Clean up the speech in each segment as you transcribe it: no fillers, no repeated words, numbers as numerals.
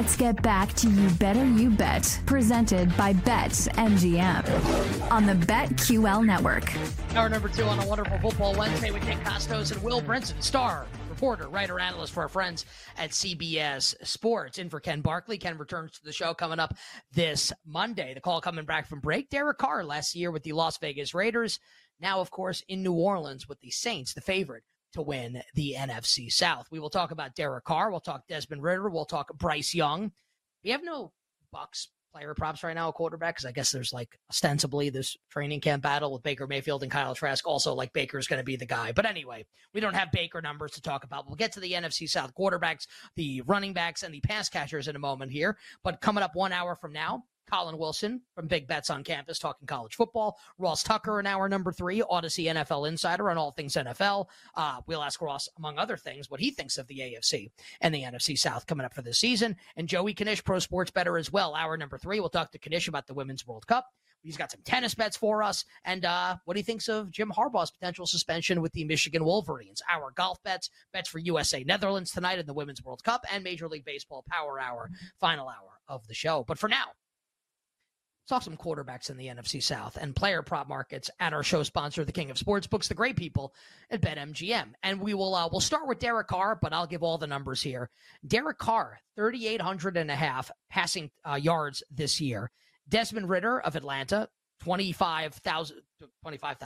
Let's get back to You Better You Bet, presented by BetMGM on the BetQL Network. Hour number two on a wonderful football Wednesday with Nick Costos and Will Brinson, star reporter, writer, analyst for our friends at CBS Sports. In for Ken Barkley. Ken returns to the show coming up this Monday. The call coming back from break. Derek Carr last year with the Las Vegas Raiders. Now, of course, in New Orleans with the Saints, the favorite to win the NFC South. We will talk about Derek Carr. We'll talk Desmond Ridder. We'll talk Bryce Young. We have no Bucs player props right now, a quarterback, because I guess there's like ostensibly this training camp battle with Baker Mayfield and Kyle Trask. Also, like Baker's going to be the guy. But anyway, we don't have Baker numbers to talk about. We'll get to the NFC South quarterbacks, the running backs, and the pass catchers in a moment here. But coming up 1 hour from now, Colin Wilson from Big Bets on Campus talking college football. Ross Tucker in hour number three, Odyssey NFL Insider on all things NFL. We'll ask Ross, among other things, what he thinks of the AFC and the NFC South coming up for this season. And Joey Kanish, pro sports better as well. Hour number three, we'll talk to Kanish about the Women's World Cup. He's got some tennis bets for us. And what he thinks of Jim Harbaugh's potential suspension with the Michigan Wolverines. Our golf bets for USA Netherlands tonight in the Women's World Cup, and Major League Baseball Power Hour, final hour of the show. But for now, saw some quarterbacks in the NFC South and player prop markets at our show sponsor, the King of Sportsbooks, the great people at BetMGM. And we will we'll start with Derek Carr, but I'll give all the numbers here. Derek Carr, 3,800.5 passing yards this year. Desmond Ridder of Atlanta, 2,501.5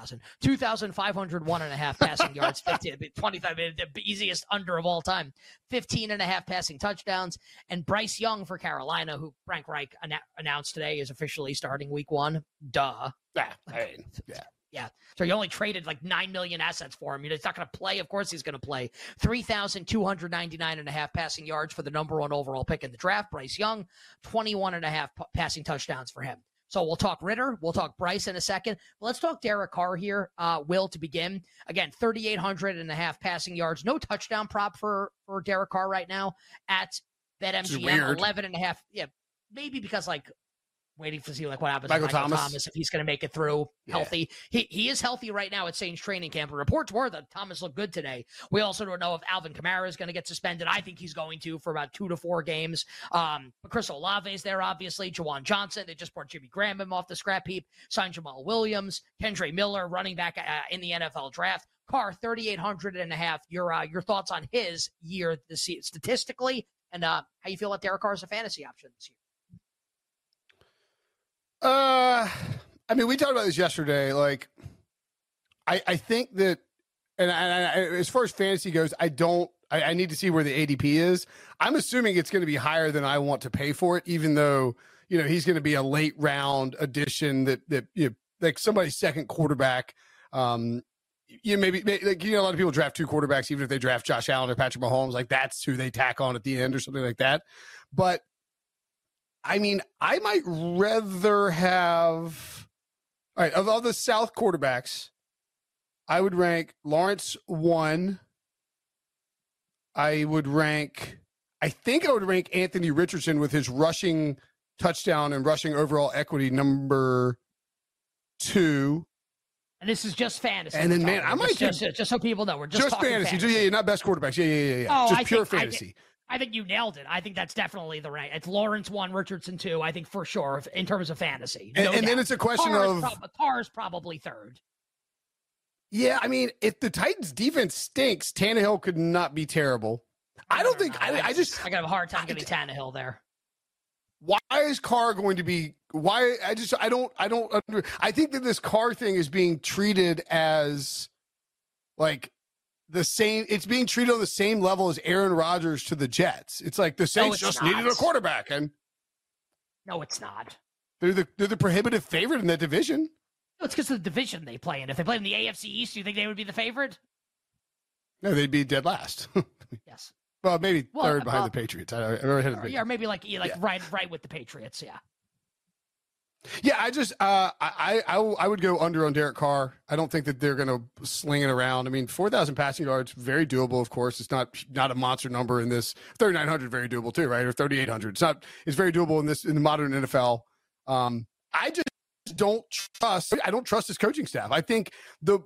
passing yards, 25, the easiest under of all time, 15.5 passing touchdowns. And Bryce Young for Carolina, who Frank Reich announced today is officially starting week one. Duh. Yeah. Yeah. So you only traded like 9 million assets for him. He's not going to play. Of course he's going to play. 3,299.5 passing yards for the number one overall pick in the draft. Bryce Young, 21.5 passing touchdowns for him. So we'll talk Ridder. We'll talk Bryce in a second. Let's talk Derek Carr here, Will, to begin. Again, 3,800.5 passing yards. No touchdown prop for Derek Carr right now at BetMGM. 11.5. Yeah, maybe because, like, waiting to see like what happens Michael to Thomas, if he's going to make it through healthy. He is healthy right now at Saints training camp. Reports were that Thomas looked good today. We also don't know if Alvin Kamara is going to get suspended. I think he's going to for about 2 to 4 games. But Chris Olave is there, obviously. Juwan Johnson. They just brought Jimmy Graham off the scrap heap. Signed Jamal Williams. Kendre Miller, running back in the NFL draft. Carr, 3,800.5. Your thoughts on his year this year, statistically, and how you feel about Derek Carr as a fantasy option this year? I mean, we talked about this yesterday. Like, I think that, and I, as far as fantasy goes, I need to see where the ADP is. I'm assuming it's going to be higher than I want to pay for it, even though, you know, he's going to be a late round addition that, you know, like somebody's second quarterback. You know, maybe like, you know, a lot of people draft two quarterbacks, even if they draft Josh Allen or Patrick Mahomes, like that's who they tack on at the end or something like that. But I mean, I might rather have, all right, of all the South quarterbacks, I would rank Lawrence 1. I would rank Anthony Richardson with his rushing touchdown and rushing overall equity number 2. And this is just fantasy. And then, man, I might just so people know, we're just talking fantasy. Yeah, not best quarterbacks. Yeah. Oh, just pure fantasy. I think you nailed it. I think that's definitely the rank. It's Lawrence 1, Richardson 2, I think for sure, in terms of fantasy. No and then it's a question Carr's probably 3rd. Yeah, I mean, if the Titans' defense stinks, Tannehill could not be terrible. I got a hard time getting Tannehill there. Why is Carr going to be? Why? I think that this Carr thing is being treated as like the same, it's being treated on the same level as Aaron Rodgers to the Jets. It's like the Saints needed a quarterback, and no, it's not. They're the prohibitive favorite in that division. No, it's because of the division they play in. If they played in the AFC East, do you think they would be the favorite? No, they'd be dead last. Yes. Well, maybe third behind the Patriots. Or maybe like right with the Patriots. Yeah. Yeah, I just I would go under on Derek Carr. I don't think that they're going to sling it around. I mean, 4,000 passing yards, very doable. Of course, it's not a monster number in this. 3,900, very doable too, right? Or 3,800. It's very doable in the modern NFL. I just don't trust. I don't trust his coaching staff. I think to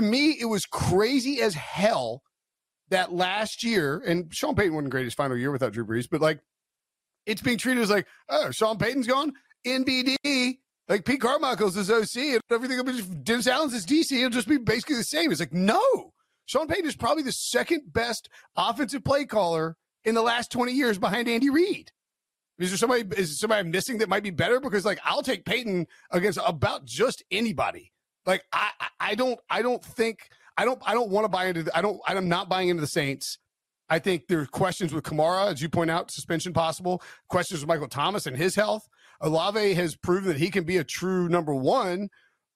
me it was crazy as hell that last year, and Sean Payton wasn't great his final year without Drew Brees, but like it's being treated as like, oh, Sean Payton's gone, NBD, like Pete Carmichael's his OC, and everything will be just, Dennis Allen's his DC, it'll just be basically the same. It's like, no, Sean Payton is probably the second best offensive play caller in the last 20 years behind Andy Reid. Is there somebody I'm missing that might be better? Because like, I'll take Payton against about just anybody. Like, I'm not buying into the Saints. I think there are questions with Kamara, as you point out, suspension possible, questions with Michael Thomas and his health. Olave has proven that he can be a true number one,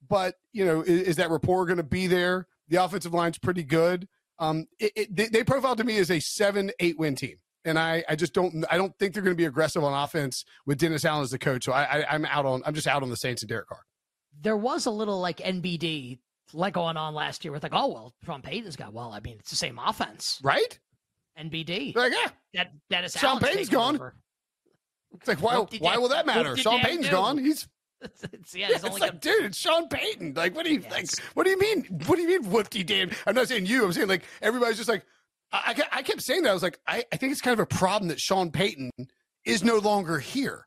but you know, is that rapport going to be there? The offensive line's pretty good. They profiled to me as a 7-8 win team. And I just don't think they're going to be aggressive on offense with Dennis Allen as the coach. So I'm just out on the Saints and Derek Carr. There was a little like NBD like going on last year with like, oh, well, Sean Payton's got, well, I mean, it's the same offense. Right? NBD. Like, yeah. That is Sean Payton's gone. Over. It's like, why will that matter? Sean Payton's gone. He's dude, it's Sean Payton. Like, what do you think? Like, what do you mean? What do you mean, whoopty damn? I'm not saying you. I'm saying like everybody's just like, I kept saying that. I was like, I think it's kind of a problem that Sean Payton is no longer here.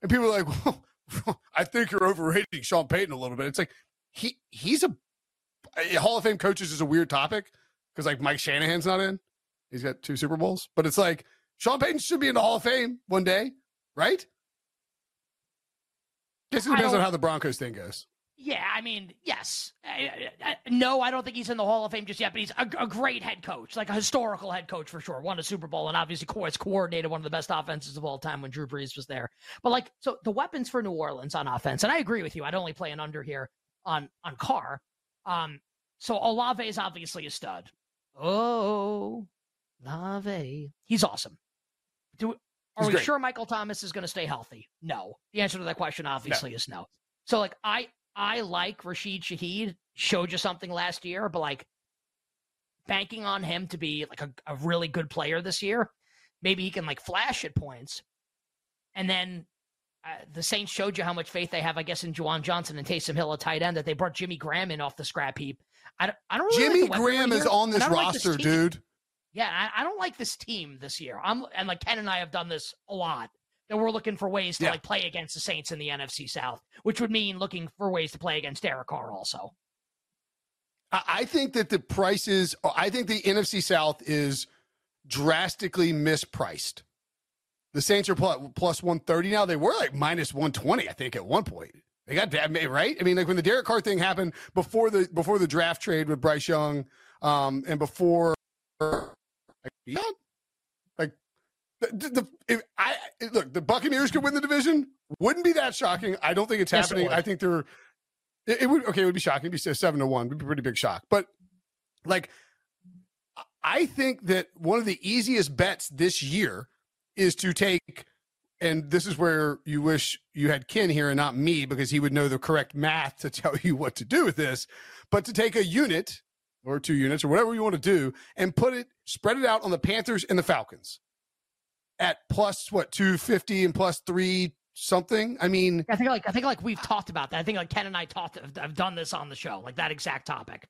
And people are like, well, I think you're overrating Sean Payton a little bit. It's like, he's a Hall of Fame coaches is a weird topic because like Mike Shanahan's not in. He's got 2 Super Bowls. But it's like, Sean Payton should be in the Hall of Fame one day, right? This depends on how the Broncos thing goes. Yeah, I mean, yes. No, I don't think he's in the Hall of Fame just yet, but he's a great head coach, like a historical head coach for sure. Won a Super Bowl, and obviously coordinated one of the best offenses of all time when Drew Brees was there. But like, so the weapons for New Orleans on offense, and I agree with you, I'd only play an under here on Carr. So Olave is obviously a stud. Oh, Olave. He's awesome. Are we sure Michael Thomas is going to stay healthy? No. The answer to that question obviously is no. So like, I like Rashid Shaheed, showed you something last year, but like banking on him to be like a really good player this year, maybe he can like flash at points. And then the Saints showed you how much faith they have, I guess, in Juwan Johnson and Taysom Hill, a tight end, that they brought Jimmy Graham in off the scrap heap. I don't really Jimmy like Graham right is here. On this roster, like this dude. Yeah, I don't like this team this year. And like Ken and I have done this a lot. That we're looking for ways to like play against the Saints in the NFC South, which would mean looking for ways to play against Derek Carr also. I think the NFC South is drastically mispriced. The Saints are plus 130 now. They were like minus 120, I think, at one point. They got that made, right? I mean, like when the Derek Carr thing happened before the draft trade with Bryce Young, and before the Buccaneers could win the division. Wouldn't be that shocking. I don't think it's happening. I think it would be shocking. It'd be 7-1. It'd be a pretty big shock. But like, I think that one of the easiest bets this year is to take, and this is where you wish you had Ken here and not me, because he would know the correct math to tell you what to do with this, but to take a unit or 2 units or whatever you want to do and spread it out on the Panthers and the Falcons. At plus 250 and plus 3 something. I mean, I think we've talked about that. I think like Ken and I I've done this on the show, like that exact topic.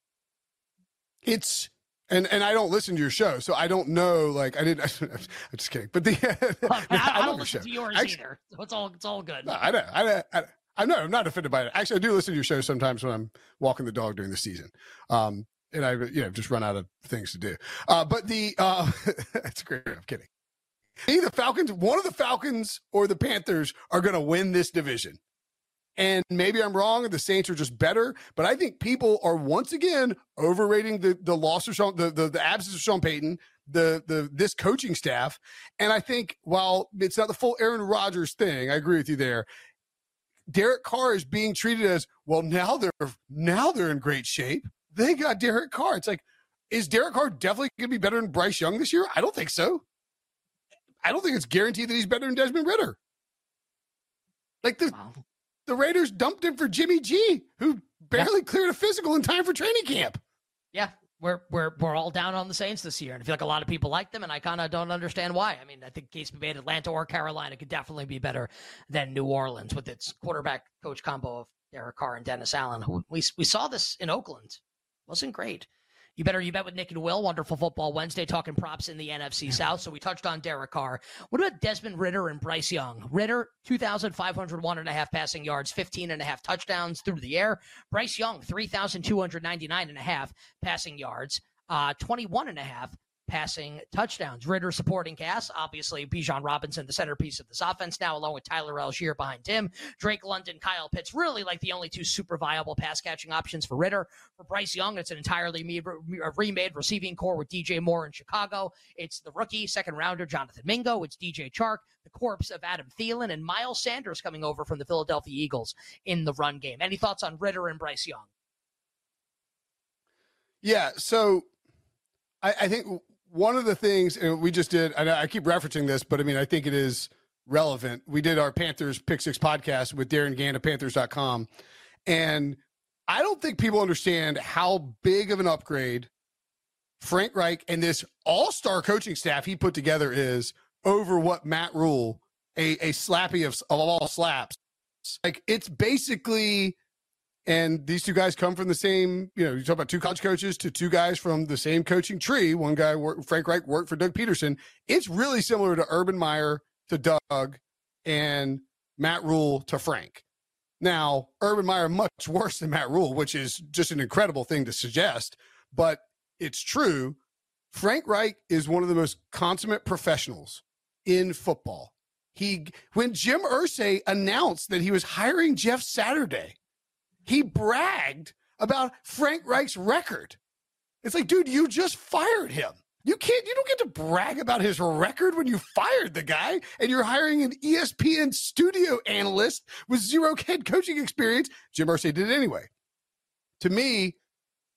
It's and I don't listen to your show, so I don't know. Like I'm just kidding. But I don't listen to yours actually, either. So it's all good. No, I'm not offended by it. Actually, I do listen to your show sometimes when I'm walking the dog during the season. And I just run out of things to do. But that's great. I'm kidding. Either one of the Falcons or the Panthers are going to win this division. And maybe I'm wrong. The Saints are just better, but I think people are once again overrating the loss of Sean, the absence of Sean Payton, this coaching staff. And I think while it's not the full Aaron Rodgers thing, I agree with you there. Derek Carr is being treated as, well, now they're in great shape. They got Derek Carr. It's like, is Derek Carr definitely going to be better than Bryce Young this year? I don't think so. I don't think it's guaranteed that he's better than Desmond Ridder. Like the Raiders dumped him for Jimmy G, who barely cleared a physical in time for training camp. Yeah, we're all down on the Saints this year, and I feel like a lot of people like them, and I kind of don't understand why. I mean, I think case made, Atlanta or Carolina could definitely be better than New Orleans with its quarterback coach combo of Derek Carr and Dennis Allen. We saw this in Oakland. Wasn't great. You bet with Nick and Will. Wonderful Football Wednesday, talking props in the NFC South. So we touched on Derek Carr. What about Desmond Ridder and Bryce Young? Ridder, 2,501.5 passing yards, 15.5 touchdowns through the air. Bryce Young, 3,299.5 passing yards, 21.5 passing touchdowns. Ridder supporting cast, obviously Bijan Robinson, the centerpiece of this offense now, along with Tyler Algier behind him. Drake London, Kyle Pitts, really like the only two super viable pass-catching options for Ridder. For Bryce Young, it's an entirely remade receiving core with DJ Moore in Chicago. It's the rookie second-rounder Jonathan Mingo. It's DJ Chark, the corpse of Adam Thielen, and Miles Sanders coming over from the Philadelphia Eagles in the run game. Any thoughts on Ridder and Bryce Young? Yeah, so I think one of the things, and we just did, and I keep referencing this, but I mean, I think it is relevant. We did our Panthers Pick Six podcast with Darren Gantt of Panthers.com. And I don't think people understand how big of an upgrade Frank Reich and this all-star coaching staff he put together is over what Matt Rule, a slappy of all slaps. Like, it's basically, and these two guys come from the same, you know, you talk about two college coaches to two guys from the same coaching tree. One guy, Frank Reich, worked for Doug Peterson. It's really similar to Urban Meyer to Doug and Matt Rule to Frank. Now, Urban Meyer much worse than Matt Rule, which is just an incredible thing to suggest, but it's true. Frank Reich is one of the most consummate professionals in football. When Jim Irsay announced that he was hiring Jeff Saturday, he bragged about Frank Reich's record. It's like, dude, you just fired him. You don't get to brag about his record when you fired the guy and you're hiring an ESPN studio analyst with zero head coaching experience. Jim Irsay did it anyway. To me,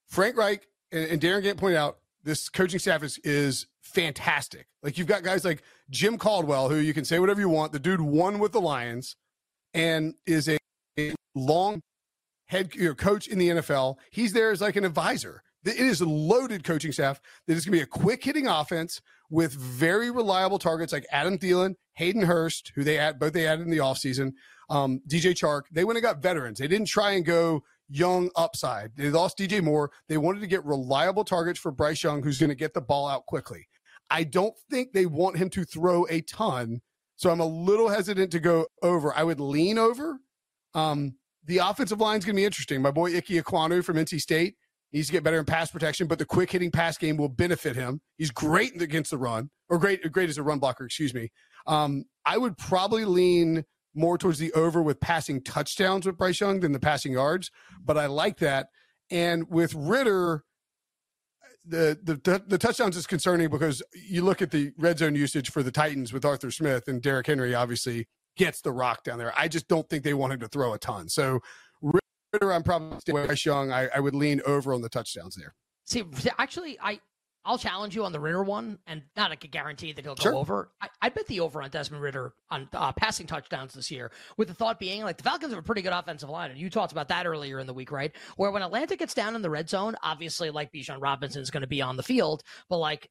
Frank Reich and Darren Gantt pointed out, this coaching staff is fantastic. Like, you've got guys like Jim Caldwell, who you can say whatever you want. The dude won with the Lions and is a long head coach in the NFL. He's there as like an advisor. It is a loaded coaching staff that is going to be a quick hitting offense with very reliable targets like Adam Thielen, Hayden Hurst, who they added in the offseason, DJ Chark. They went and got veterans. They didn't try and go young upside. They lost DJ Moore. They wanted to get reliable targets for Bryce Young, who's going to get the ball out quickly. I don't think they want him to throw a ton, so I'm a little hesitant to go over. I would lean over. The offensive line is going to be interesting. My boy, Ike Ekwonu from NC State, needs to get better in pass protection, but the quick-hitting pass game will benefit him. He's great against the run, or great as a run blocker, excuse me. I would probably lean more towards the over with passing touchdowns with Bryce Young than the passing yards, but I like that. And with Ridder, the touchdowns is concerning because you look at the red zone usage for the Titans with Arthur Smith and Derrick Henry, obviously, gets the rock down there. I just don't think they want him to throw a ton. So Ridder, I'm probably staying with Bryce Young. I would lean over on the touchdowns there. See, actually, I'll challenge you on the Ridder one, and not like a guarantee that he'll go over. I bet the over on Desmond Ridder on passing touchdowns this year, with the thought being, like, the Falcons have a pretty good offensive line, and you talked about that earlier in the week, right? Where when Atlanta gets down in the red zone, obviously, like, Bijan Robinson is going to be on the field, but, like,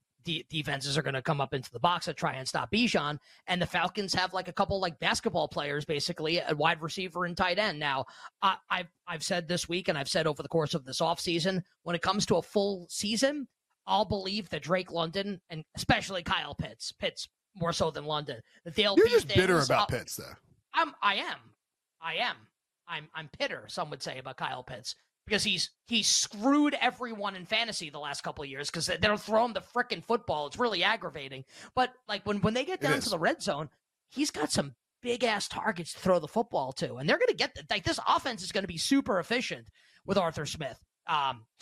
defenses are going to come up into the box and try and stop Bijan, and the Falcons have like a couple like basketball players, basically a wide receiver and tight end. Now, I've said this week, and I've said over the course of this offseason, when it comes to a full season, I'll believe that Drake London and especially Kyle Pitts more so than London, that they'll You're be just bitter about Pitts, though. I'm bitter, some would say, about Kyle Pitts. Because he's screwed everyone in fantasy the last couple of years because they're throwing the frickin' football. It's really aggravating. But like when they get down to the red zone, he's got some big-ass targets to throw the football to. And they're going to get – like this offense is going to be super efficient with Arthur Smith. So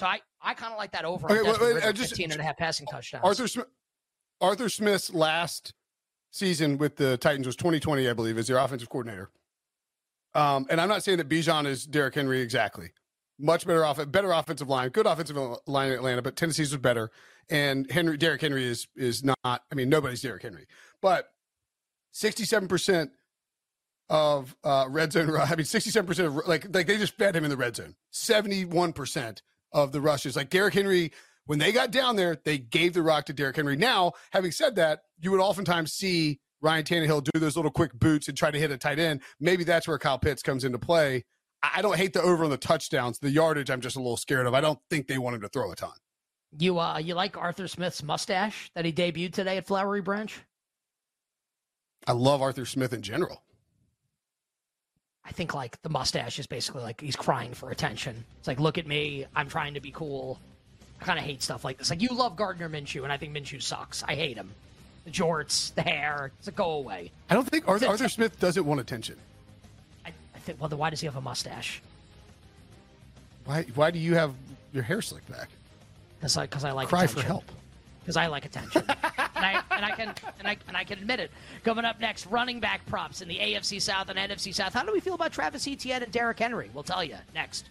I kind of like that over. Okay, wait, just 15.5 passing touchdowns. Arthur Smith's last season with the Titans was 2020, I believe, as their offensive coordinator. And I'm not saying that Bijan is Derrick Henry exactly. Much better offensive line, good offensive line in Atlanta, but Tennessee's was better. And Derrick Henry is not. I mean, nobody's Derrick Henry, but 67% of red zone. I mean, 67% of like they just fed him in the red zone. 71% of the rushes, like Derrick Henry. When they got down there, they gave the rock to Derrick Henry. Now, having said that, you would oftentimes see Ryan Tannehill do those little quick boots and try to hit a tight end. Maybe that's where Kyle Pitts comes into play. I don't hate the over on the touchdowns. The yardage, I'm just a little scared of. I don't think they want him to throw a ton. You like Arthur Smith's mustache that he debuted today at Flowery Branch? I love Arthur Smith in general. I think like the mustache is basically like he's crying for attention. It's like, look at me, I'm trying to be cool. I kind of hate stuff like this. Like, you love Gardner Minshew, and I think Minshew sucks. I hate him. The jorts, the hair, it's a go away. I don't think Arthur Smith doesn't want attention. I think, well, then why does he have a mustache? Why do you have your hair slicked back? Because I like cry attention. For help. Because I like attention, and I can admit it. Coming up next, running back props in the AFC South and NFC South. How do we feel about Travis Etienne and Derrick Henry? We'll tell you next.